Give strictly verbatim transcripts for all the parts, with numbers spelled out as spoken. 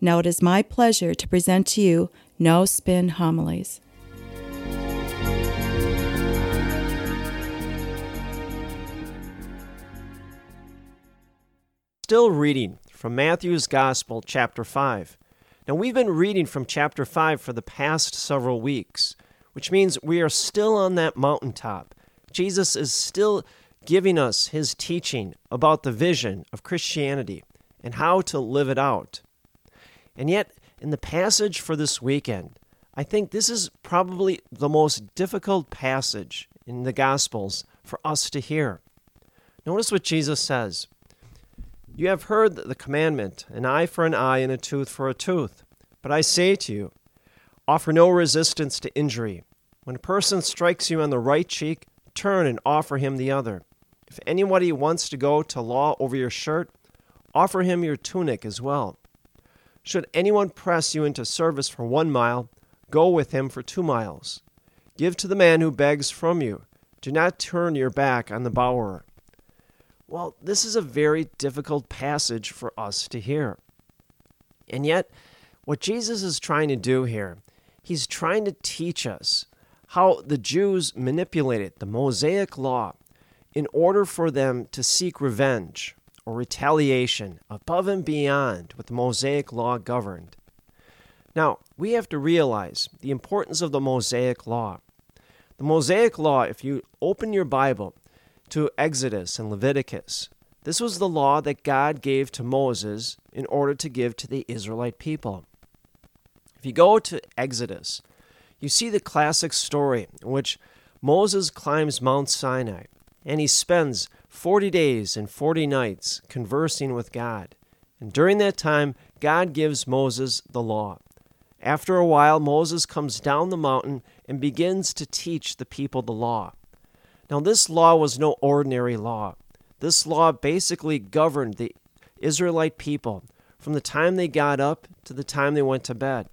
Now it is my pleasure to present to you No Spin Homilies. Still reading from Matthew's Gospel, chapter five. Now we've been reading from chapter five for the past several weeks, which means we are still on that mountaintop. Jesus is still giving us his teaching about the vision of Christianity and how to live it out. And yet, in the passage for this weekend, I think this is probably the most difficult passage in the Gospels for us to hear. Notice what Jesus says. You have heard the commandment, an eye for an eye and a tooth for a tooth. But I say to you, offer no resistance to injury. When a person strikes you on the right cheek, turn and offer him the other. If anybody wants to go to law over your shirt, offer him your tunic as well. Should anyone press you into service for one mile, go with him for two miles. Give to the man who begs from you. Do not turn your back on the borrower. Well, this is a very difficult passage for us to hear. And yet, what Jesus is trying to do here, he's trying to teach us how the Jews manipulated the Mosaic Law in order for them to seek revenge or retaliation above and beyond what the Mosaic Law governed. Now, we have to realize the importance of the Mosaic Law. The Mosaic Law, if you open your Bible to Exodus and Leviticus, this was the law that God gave to Moses in order to give to the Israelite people. If you go to Exodus, you see the classic story in which Moses climbs Mount Sinai and he spends forty days and forty nights conversing with God. And during that time, God gives Moses the law. After a while, Moses comes down the mountain and begins to teach the people the law. Now, this law was no ordinary law. This law basically governed the Israelite people from the time they got up to the time they went to bed.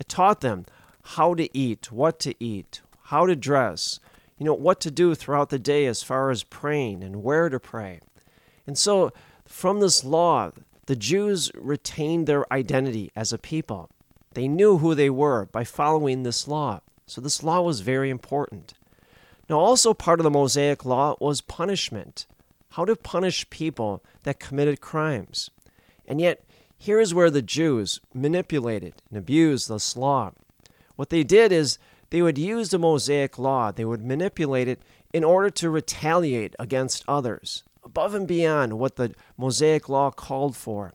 It taught them how to eat, what to eat, how to dress, you know, what to do throughout the day as far as praying and where to pray. And so from this law, the Jews retained their identity as a people. They knew who they were by following this law. So this law was very important. Now, also part of the Mosaic Law was punishment, how to punish people that committed crimes. And yet, here is where the Jews manipulated and abused this law. What they did is they would use the Mosaic Law, they would manipulate it in order to retaliate against others, above and beyond what the Mosaic Law called for.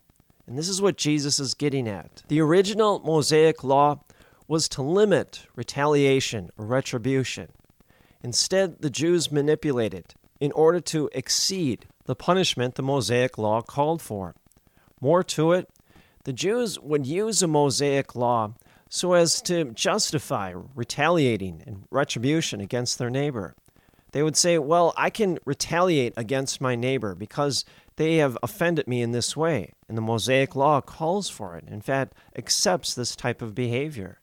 And this is what Jesus is getting at. The original Mosaic Law was to limit retaliation or retribution. Instead, the Jews manipulated in order to exceed the punishment the Mosaic Law called for. More to it, the Jews would use the Mosaic Law so as to justify retaliating and retribution against their neighbor. They would say, well, I can retaliate against my neighbor because they have offended me in this way, and the Mosaic Law calls for it, in fact, accepts this type of behavior.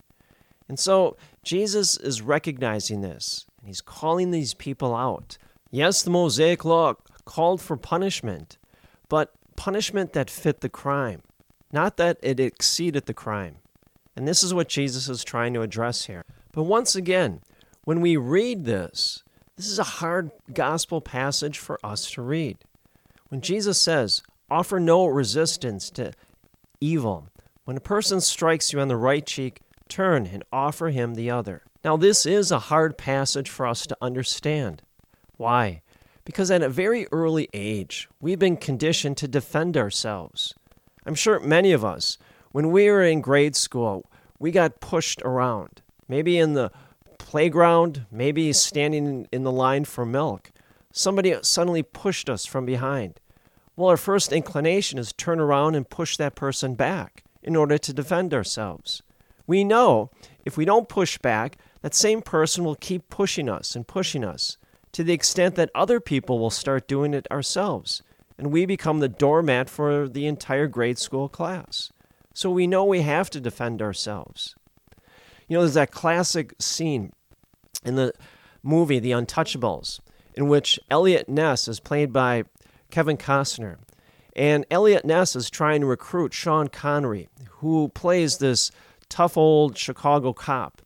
And so Jesus is recognizing this, and he's calling these people out. Yes, the Mosaic Law called for punishment, but punishment that fit the crime, not that it exceeded the crime. And this is what Jesus is trying to address here. But once again, when we read this, this is a hard gospel passage for us to read. When Jesus says, offer no resistance to evil. When a person strikes you on the right cheek, turn and offer him the other. Now, this is a hard passage for us to understand. Why? Because at a very early age, we've been conditioned to defend ourselves. I'm sure many of us, when we were in grade school, we got pushed around, maybe in the playground, maybe standing in the line for milk. Somebody suddenly pushed us from behind. Well, our first inclination is turn around and push that person back in order to defend ourselves. We know if we don't push back, that same person will keep pushing us and pushing us to the extent that other people will start doing it ourselves, and we become the doormat for the entire grade school class. So we know we have to defend ourselves. You know, there's that classic scene in the movie The Untouchables, in which Elliot Ness is played by Kevin Costner. And Elliot Ness is trying to recruit Sean Connery, who plays this tough old Chicago cop,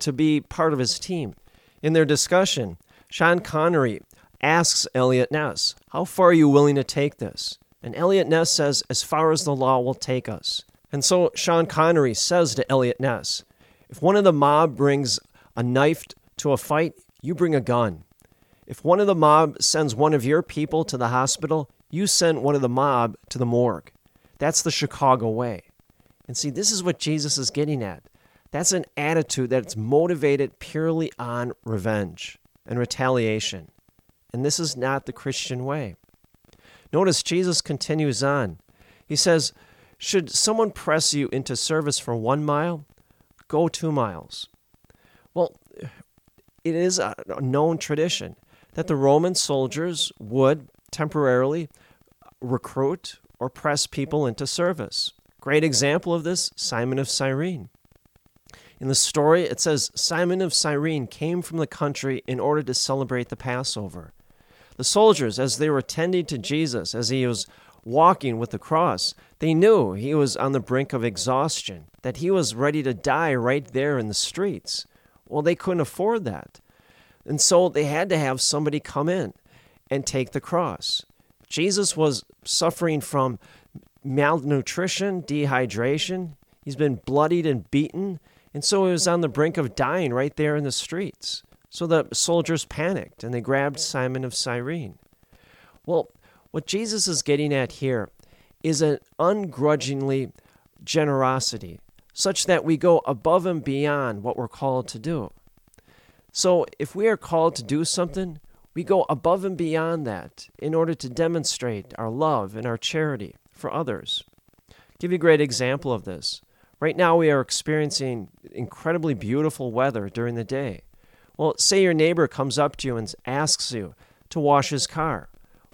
to be part of his team. In their discussion, Sean Connery asks Elliot Ness, how far are you willing to take this? And Elliot Ness says, as far as the law will take us. And so Sean Connery says to Elliot Ness, if one of the mob brings a knife to a fight, you bring a gun. If one of the mob sends one of your people to the hospital, you send one of the mob to the morgue. That's the Chicago way. And see, this is what Jesus is getting at. That's an attitude that's motivated purely on revenge and retaliation. And this is not the Christian way. Notice Jesus continues on. He says, should someone press you into service for one mile, go two miles. Well, it is a known tradition that the Roman soldiers would temporarily recruit or press people into service. Great example of this, Simon of Cyrene. In the story, it says, Simon of Cyrene came from the country in order to celebrate the Passover. The soldiers, as they were tending to Jesus, as he was walking with the cross, they knew he was on the brink of exhaustion, that he was ready to die right there in the streets. Well, they couldn't afford that. And so they had to have somebody come in and take the cross. Jesus was suffering from malnutrition, dehydration. He's been bloodied and beaten. And so he was on the brink of dying right there in the streets. So the soldiers panicked and they grabbed Simon of Cyrene. Well, what Jesus is getting at here is an ungrudgingly generosity, such that we go above and beyond what we're called to do. So if we are called to do something, we go above and beyond that in order to demonstrate our love and our charity for others. I'll give you a great example of this. Right now we are experiencing incredibly beautiful weather during the day. Well, say your neighbor comes up to you and asks you to wash his car.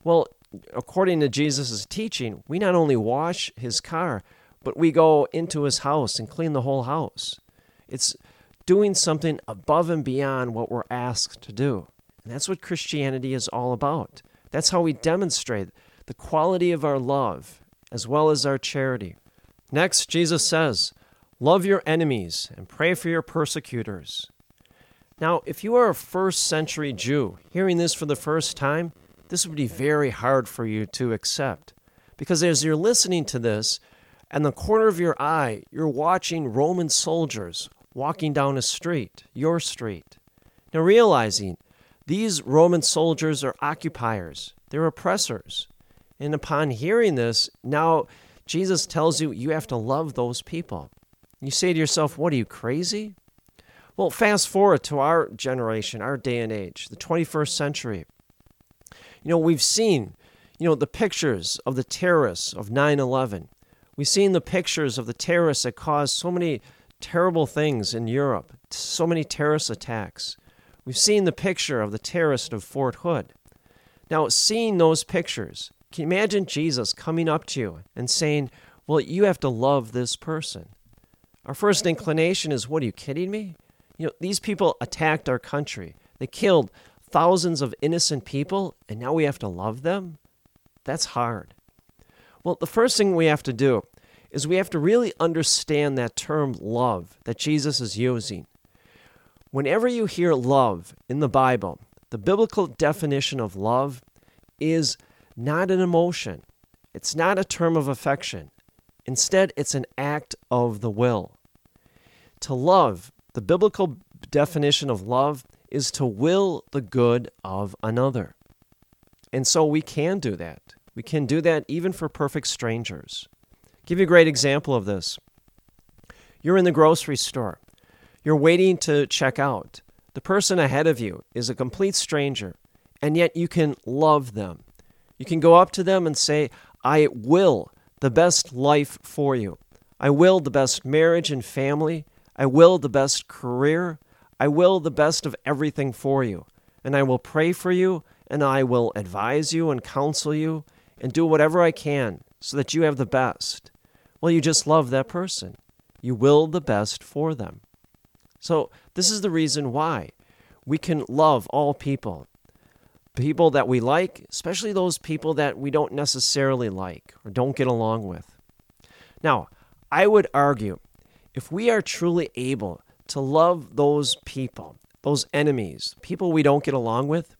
Well, according to Jesus' teaching, we not only wash his car, but we go into his house and clean the whole house. It's doing something above and beyond what we're asked to do. And that's what Christianity is all about. That's how we demonstrate the quality of our love as well as our charity. Next, Jesus says, love your enemies and pray for your persecutors. Now, if you are a first century Jew hearing this for the first time, this would be very hard for you to accept. Because as you're listening to this, in the corner of your eye, you're watching Roman soldiers walking down a street, your street. Now realizing these Roman soldiers are occupiers, they're oppressors. And upon hearing this, now Jesus tells you you have to love those people. You say to yourself, what are you, crazy? Well, fast forward to our generation, our day and age, the twenty-first century. You know, we've seen, you know, the pictures of the terrorists of nine eleven. We've seen the pictures of the terrorists that caused so many terrible things in Europe, so many terrorist attacks. We've seen the picture of the terrorist of Fort Hood. Now, seeing those pictures, can you imagine Jesus coming up to you and saying, well, you have to love this person? Our first inclination is, what, are you kidding me? You know, these people attacked our country. They killed thousands of innocent people, and now we have to love them? That's hard. Well, the first thing we have to do is we have to really understand that term love that Jesus is using. Whenever you hear love in the Bible, the biblical definition of love is not an emotion. It's not a term of affection. Instead, it's an act of the will. To love, the biblical definition of love is to will the good of another. And so we can do that. We can do that even for perfect strangers. Give you a great example of this. You're in the grocery store. You're waiting to check out. The person ahead of you is a complete stranger, and yet you can love them. You can go up to them and say, I will the best life for you. I will the best marriage and family. I will the best career. I will the best of everything for you. And I will pray for you, and I will advise you and counsel you and do whatever I can so that you have the best. Well, you just love that person. You will the best for them. So this is the reason why we can love all people. People that we like, especially those people that we don't necessarily like or don't get along with. Now, I would argue if we are truly able to love those people, those enemies, people we don't get along with,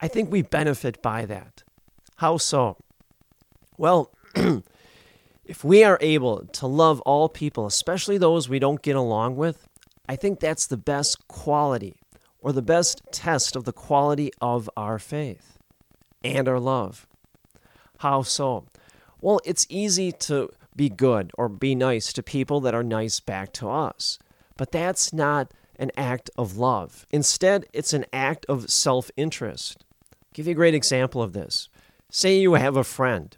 I think we benefit by that. How so? Well, if we are able to love all people, especially those we don't get along with, I think that's the best quality or the best test of the quality of our faith and our love. How so? Well, it's easy to be good or be nice to people that are nice back to us, but that's not an act of love. Instead, it's an act of self-interest. I'll give you a great example of this. Say you have a friend,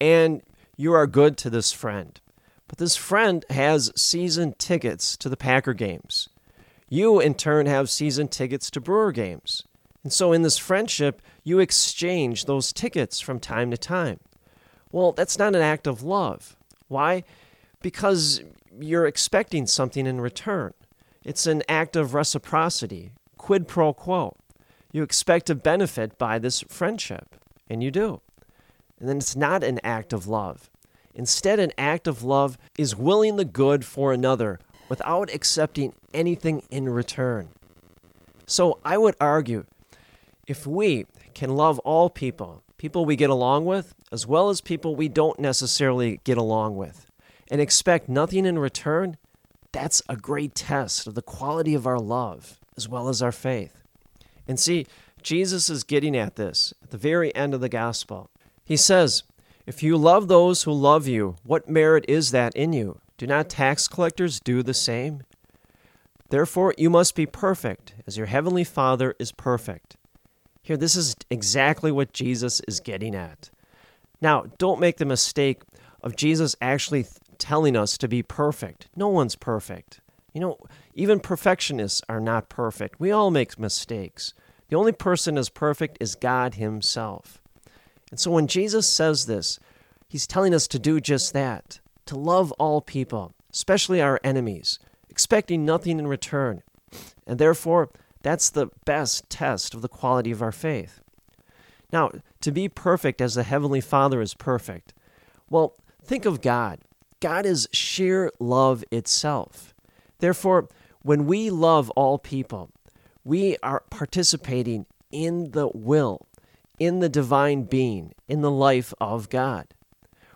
and you are good to this friend, but this friend has season tickets to the Packer games. You, in turn, have season tickets to Brewer games. And so in this friendship, you exchange those tickets from time to time. Well, that's not an act of love. Why? Because you're expecting something in return. It's an act of reciprocity, quid pro quo. You expect to benefit by this friendship, and you do. And then it's not an act of love. Instead, an act of love is willing the good for another without accepting anything in return. So I would argue, if we can love all people, people we get along with, as well as people we don't necessarily get along with, and expect nothing in return, that's a great test of the quality of our love as well as our faith. And see, Jesus is getting at this at the very end of the gospel. He says, if you love those who love you, what merit is that in you? Do not tax collectors do the same? Therefore, you must be perfect as your heavenly Father is perfect. Here, this is exactly what Jesus is getting at. Now, don't make the mistake of Jesus actually th- telling us to be perfect. No one's perfect. You know, even perfectionists are not perfect. We all make mistakes. The only person as perfect is God himself. And so when Jesus says this, he's telling us to do just that, to love all people, especially our enemies, expecting nothing in return. And therefore, that's the best test of the quality of our faith. Now, to be perfect as the Heavenly Father is perfect, well, think of God. God is sheer love itself. Therefore, when we love all people, we are participating in the will, in the divine being, in the life of God.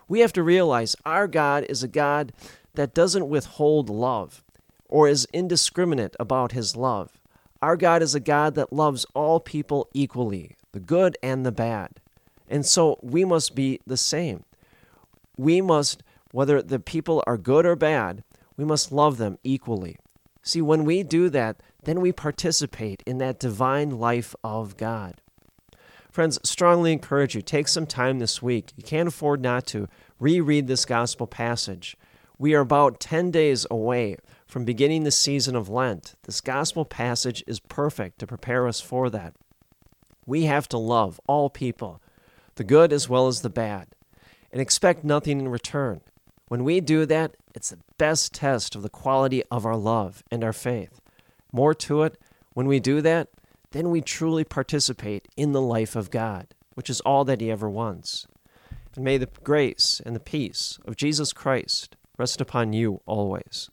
We have to realize our God is a God that doesn't withhold love or is indiscriminate about his love. Our God is a God that loves all people equally, the good and the bad. And so we must be the same. We must Whether the people are good or bad, we must love them equally. See, when we do that, then we participate in that divine life of God. Friends, strongly encourage you, take some time this week. You can't afford not to reread this gospel passage. We are about ten days away from beginning the season of Lent. This gospel passage is perfect to prepare us for that. We have to love all people, the good as well as the bad, and expect nothing in return. When we do that, it's the best test of the quality of our love and our faith. More to it, when we do that, then we truly participate in the life of God, which is all that he ever wants. And may the grace and the peace of Jesus Christ rest upon you always.